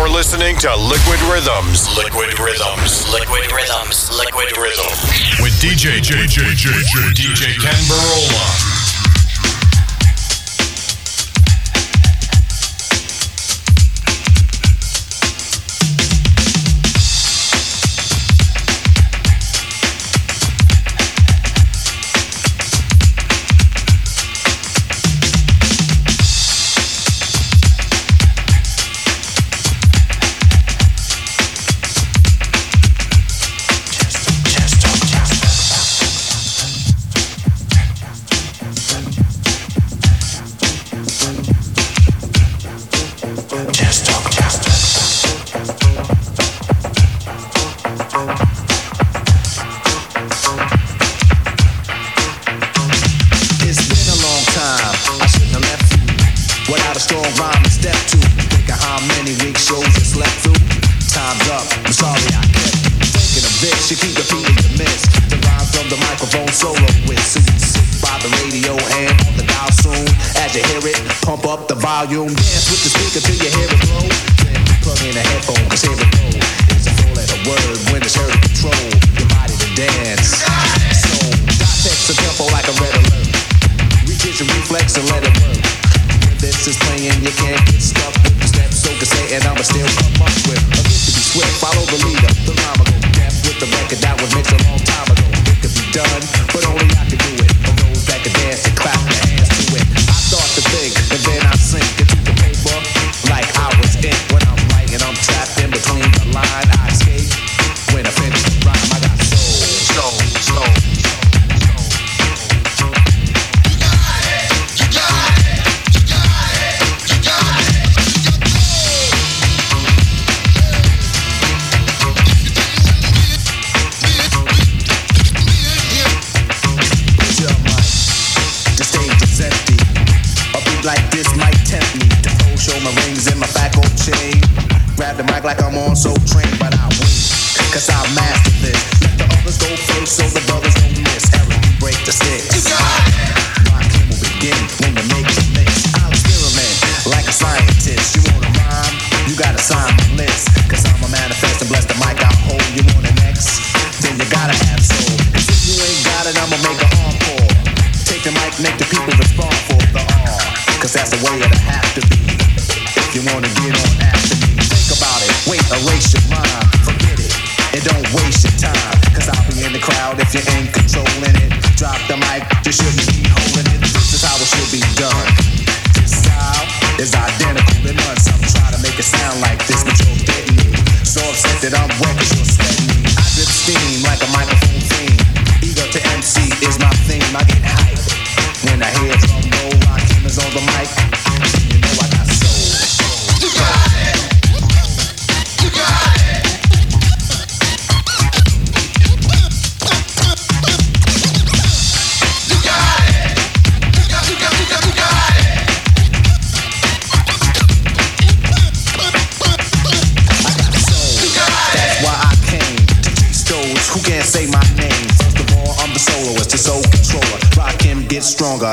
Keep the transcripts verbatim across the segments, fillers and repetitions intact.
You're listening to Liquid Rhythms. Liquid Rhythms. Liquid Rhythms. Liquid Rhythms. With D J J J J J D J Kenn Burrola.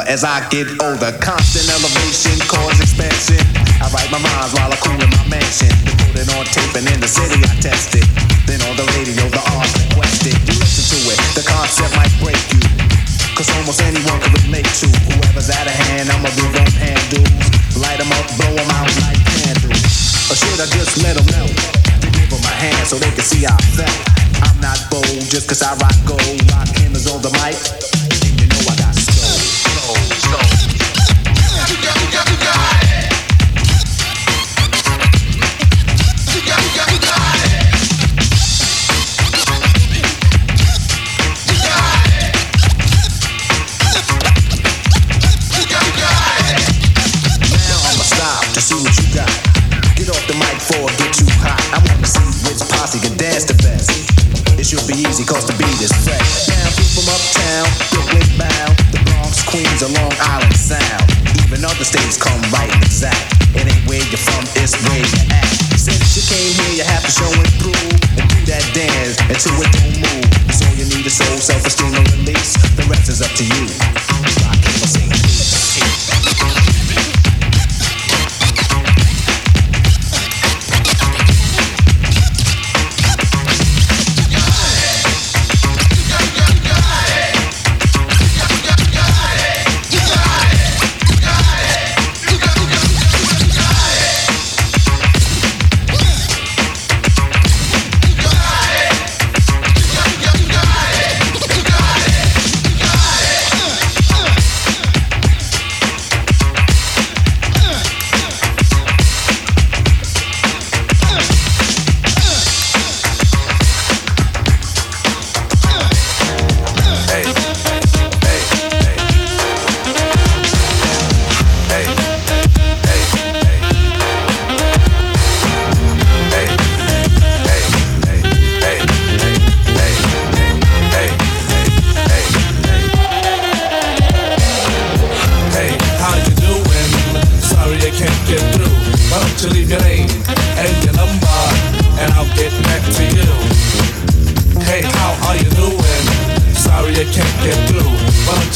As I get older, constant elevation, cause expansion. I write my rhymes while I cool in my mansion. They put it on tape and in the city I test it. Then on the radio the odds requested. You listen to it, the concept might break you, cause almost anyone can relate to. Whoever's out of hand, I'ma be on handles. Light them up, blow them out like candles. Or should I just let them know to give them a hand so they can see I felt? I'm not bold just cause I rock gold. Rock cameras on the mic, and you know I got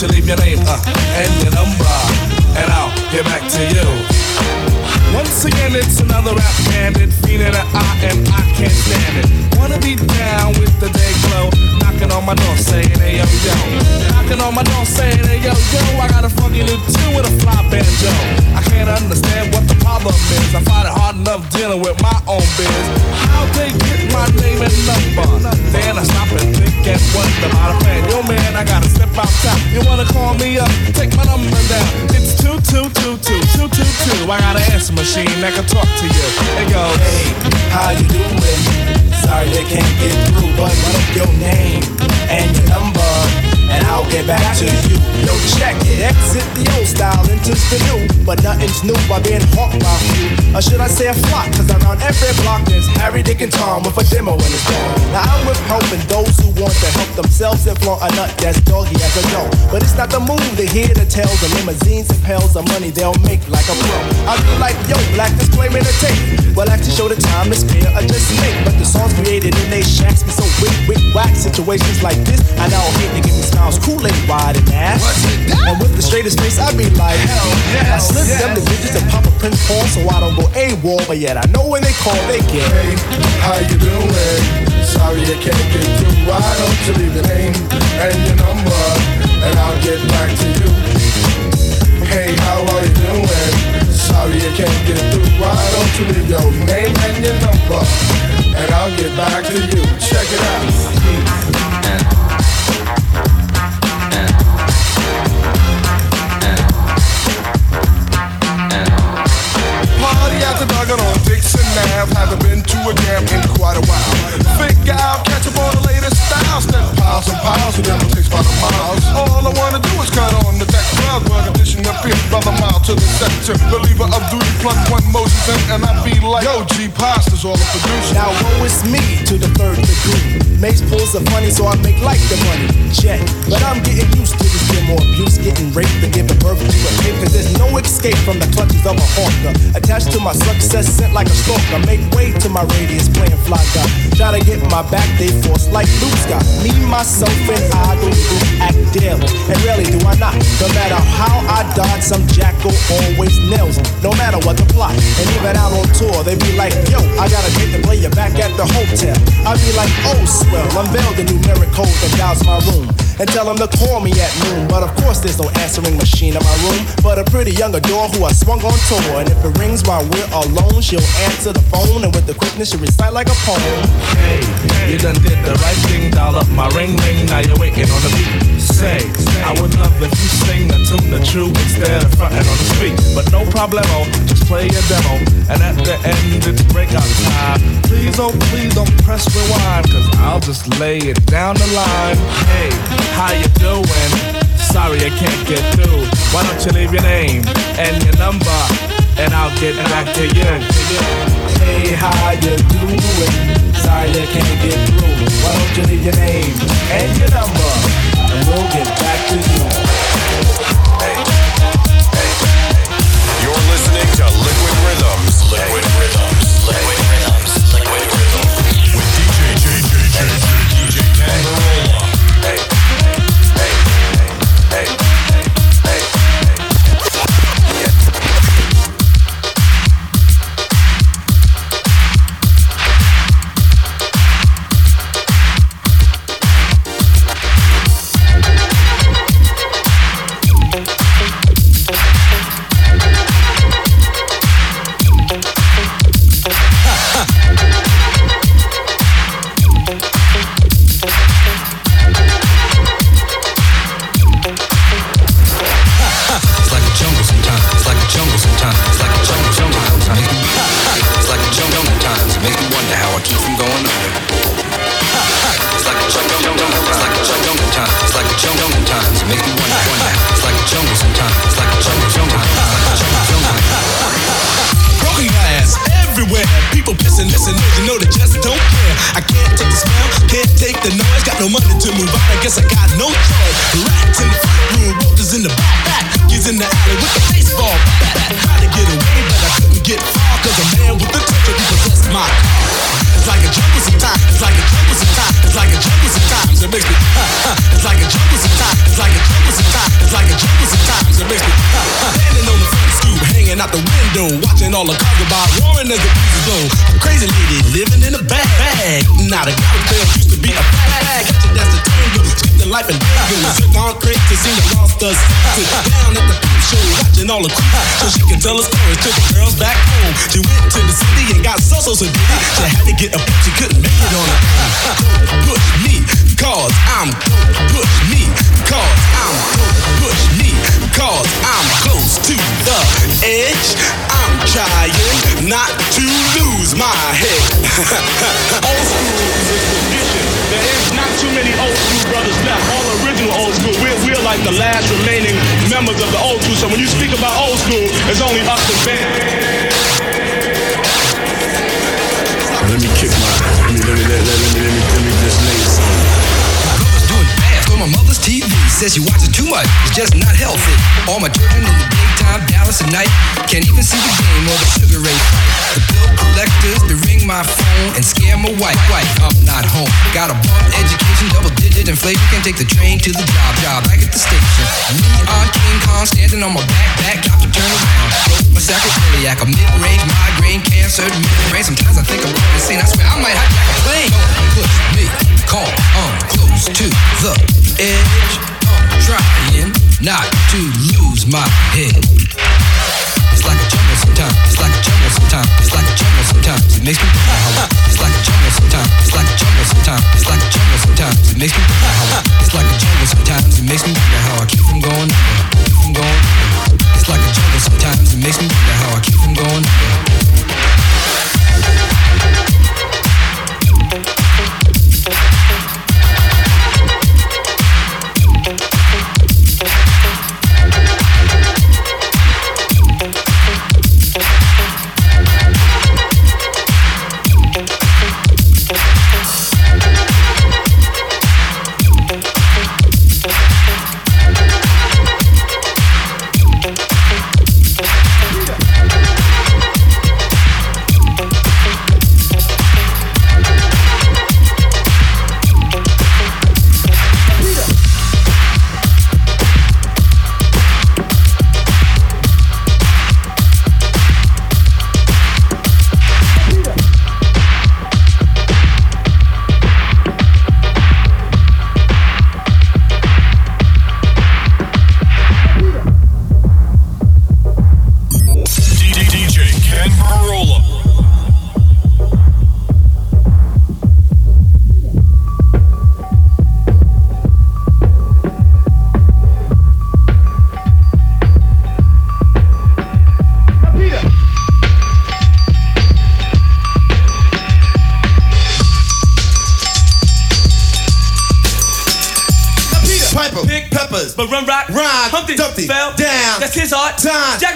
you leave your name uh, and your number, and I'll get back to you. Once again, it's another rap bandit, feeling that I and I can't stand it. Wanna be down with the day glow, knocking on my door saying, hey yo yo. Knocking on my door saying, hey yo yo. I got a funky new tune with a fly banjo. I can't understand what the problem is. I find it hard enough dealing with my own biz. How they get my name and number? Then I stop and think and wonder about a fan. Yo man, I gotta step outside. You wanna call me up? Take my number down. It's two two two two two two two. I got an answer machine that can talk to you. Hey yo, hey, how you doing? Sorry I can't get through, but what up your name and your number? And I'll get back to you. Yo, check it. Exit the old style, into the new. But nothing's new by being hawked by you. Or should I say a flock? Cause around every block there's Harry, Dick, and Tom with a demo in his door. Now I'm with helping those who want to help themselves and flaunt a nut that's doggy as a yo. But it's not the move to hear the tales of limousines and pals of money they'll make like a pro. I feel like, yo, black disclaiming a tape. Well, like to show the time is fair or just make. But the songs created in they shacks be so wick, wick, whack. Situations like this, I now hate to get me smiles, Kool-Aid wide and ass. And with the straightest face, I be like, hell yeah. I slip yes, them the digits yes. And pop a print form so I don't go AWOL. But yet I know when they call, they get. Hey, how you doing? Sorry I can't get through. Why don't you leave your name and your number, and I'll get back to you. Hey, how are you doing? Sorry I can't get through. Why don't you leave your name and your number, and I'll get back to you. Check it out. The dog on Dixon Nav, haven't been to a jam in quite a while. Figure out, catch up on the latest styles. Then piles and piles, it never takes about a mile. All I wanna do is cut on the deck. Crowd work edition appears by the mile to the sector. Believer of duty, pluck one Moses in, and I be like, yo, G Pasta's all the producer. Now woe is me to the third degree. Mace pulls the money, so I make like the money. Check, but I'm getting used to this game more abuse, getting raped and giving birth to a kid. Cause there's no escape from the clutches of a hawker. Attached to my son. Success sent like a stalker. Make way to my radius, playing fly guy. Try to get my back, they force like Luke Scott. Me, myself, and I do act daily. And rarely do I not. No matter how I dodge, some jackal always nails them. No matter what the plot. And even out on tour, they be like, yo, I gotta get the player back at the hotel. I be like, oh, swell, unveil the numeric code that dials my room. And tell them to call me at noon. But of course there's no answering machine in my room, but a pretty young adore who I swung on tour. And if it rings while we're alone, she'll answer the phone. And with the quickness she'll recite like a poem. Hey, you done did the right thing. Dial up my ring ring. Now you're waiting on the beat. Say, I would love if you sing the tune the true instead of frontin' on the street. But no problemo, just play your demo. And at the end it's breakout time. Please oh please don't press rewind, cause I'll just lay it down the line. Hey, how you doing? Sorry I can't get through. Why don't you leave your name and your number, and I'll get back to you. Hey, how you doing? Sorry I can't get through. Why don't you leave your name and your number, and we'll get back to you. Hey, hey, hey. You're listening to Liquid Rhythms. Liquid Rhythms. Liquid Rhythms. Liquid Rhythms. With D J J J J Kenn Burrola. Hey. Hey, hey, hey. It's like a jungle sometimes. It's like a jungle sometimes. It's like a jungle sometimes. out the window, watching all the cars about roaring as the breezes blow. A crazy lady living in a bag, bag. Not a girl used to be a fag. That's the tango, skip the life and tango. Took on crack to see the monsters. Sit down at the peep show, watching all the crew, so she can tell her stories to the girls back home. She went to the city and got so so so dizzy. She had to get a push, she couldn't make it on her own. Push me, cause I'm push me, cause I'm push me, cause I'm close to the edge. I'm trying not to lose my head. Old school is a tradition. There is not too many old school brothers left. All original old school. We're, we're like the last remaining members of the old school. So when you speak about old school, it's only us and them. Let me kick my. Let me let me let, let, let me let me let me just lay it something. My girl's doing fast on my mother's T V. Says she watches too much. It's just not healthy. All my children in the daytime, Dallas at night. Can't even see the game or the Sugar Ray fight. The bill collectors, they ring my phone and scare my wife. Wife, I'm not home. Got a bum education, double digit inflation. Can't take the train to the job, job back at the station. Neon King Kong standing on my back, back, got to turn around. Broke my sacroiliac, a mid-range migraine, cancer, mid-range. Sometimes I think I'm running scene. I swear I might hijack a plane. Don't push me, call, I'm close to the edge. I'm trying not to lose my head. It's like a jungle sometimes. It's like a jungle sometimes. It's like a jungle sometimes. It makes me howl. It's like a jungle sometimes. It's like a jungle sometimes. It's like a jungle sometimes. It makes me howl. It's like a jungle sometimes. It makes me wonder how I keep from going under. Keep from going under. It's like a jungle sometimes. It makes me wonder how I keep from going under.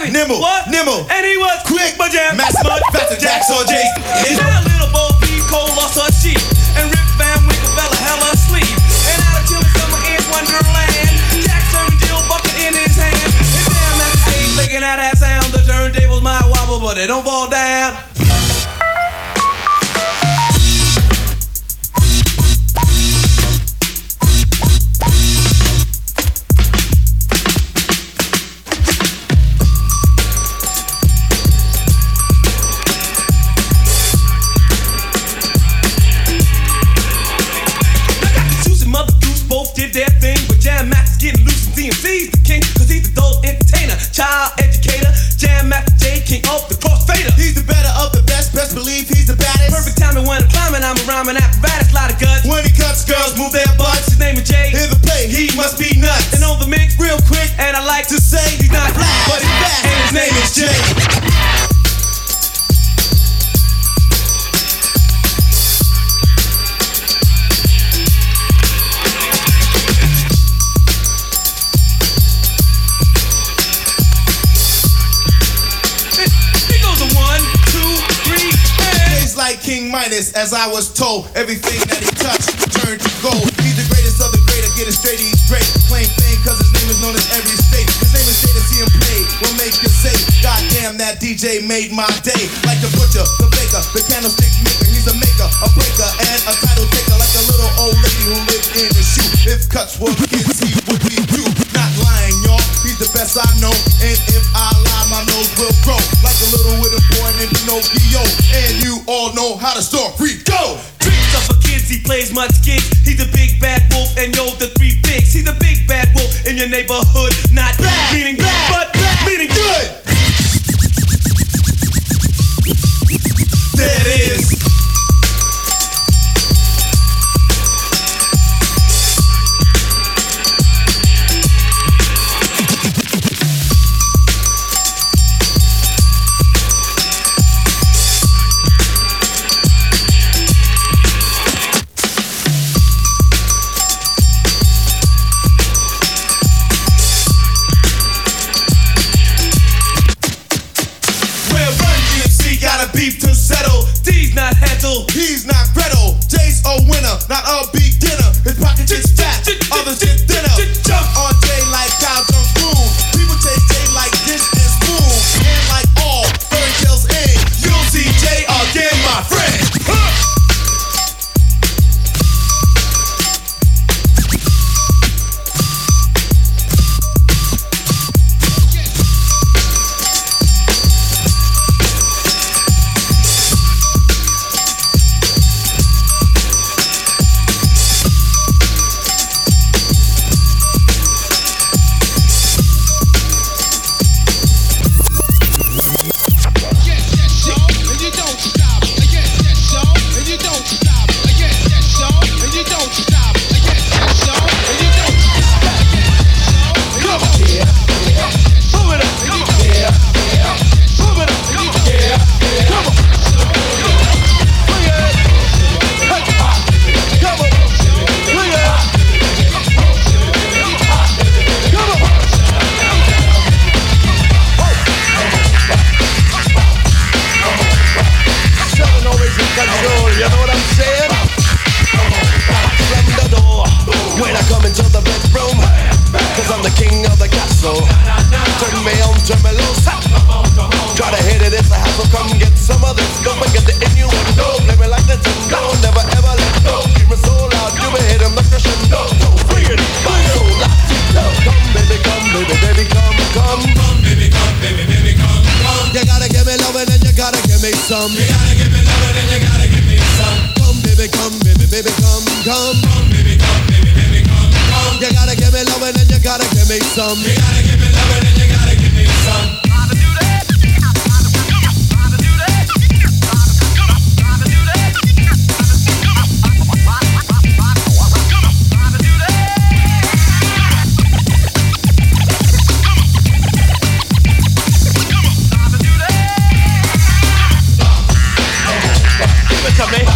Nimble, what? Nimble, and he was quick, but yeah, Master Mud, Faster Jack, so Jay. Is that a little Bo B, Cole, lost her sheep, and Rip Van Winkle fell a hell of a sleep, and out of chilling summer in Wonderland, Jack serving Jill bucket in his hand, and damn that stage licking out that sound, the turntables might wobble, but they don't fall down. As I was told, everything that he touched turned to gold. He's the greatest of the great, I get it straight, he's great. Plain thing, cause his name is known as every state. His name is Jay to see him play, will make you say, goddamn, that D J made my day. Like the butcher, the baker, the candlestick maker, he's a maker, a breaker, and a title taker. Like a little old lady who lived in the shoe. If cuts were kids, he would be you. Not lying, y'all, he's the best I know. And if I lie, my nose will grow. on how to start free. Go! Tricks up for kids, he plays my kids. He the big bad wolf and yo the three pigs. He the big bad wolf in your neighborhood. Not bad, meaning bad, but bad, meaning good. There it is. Come in.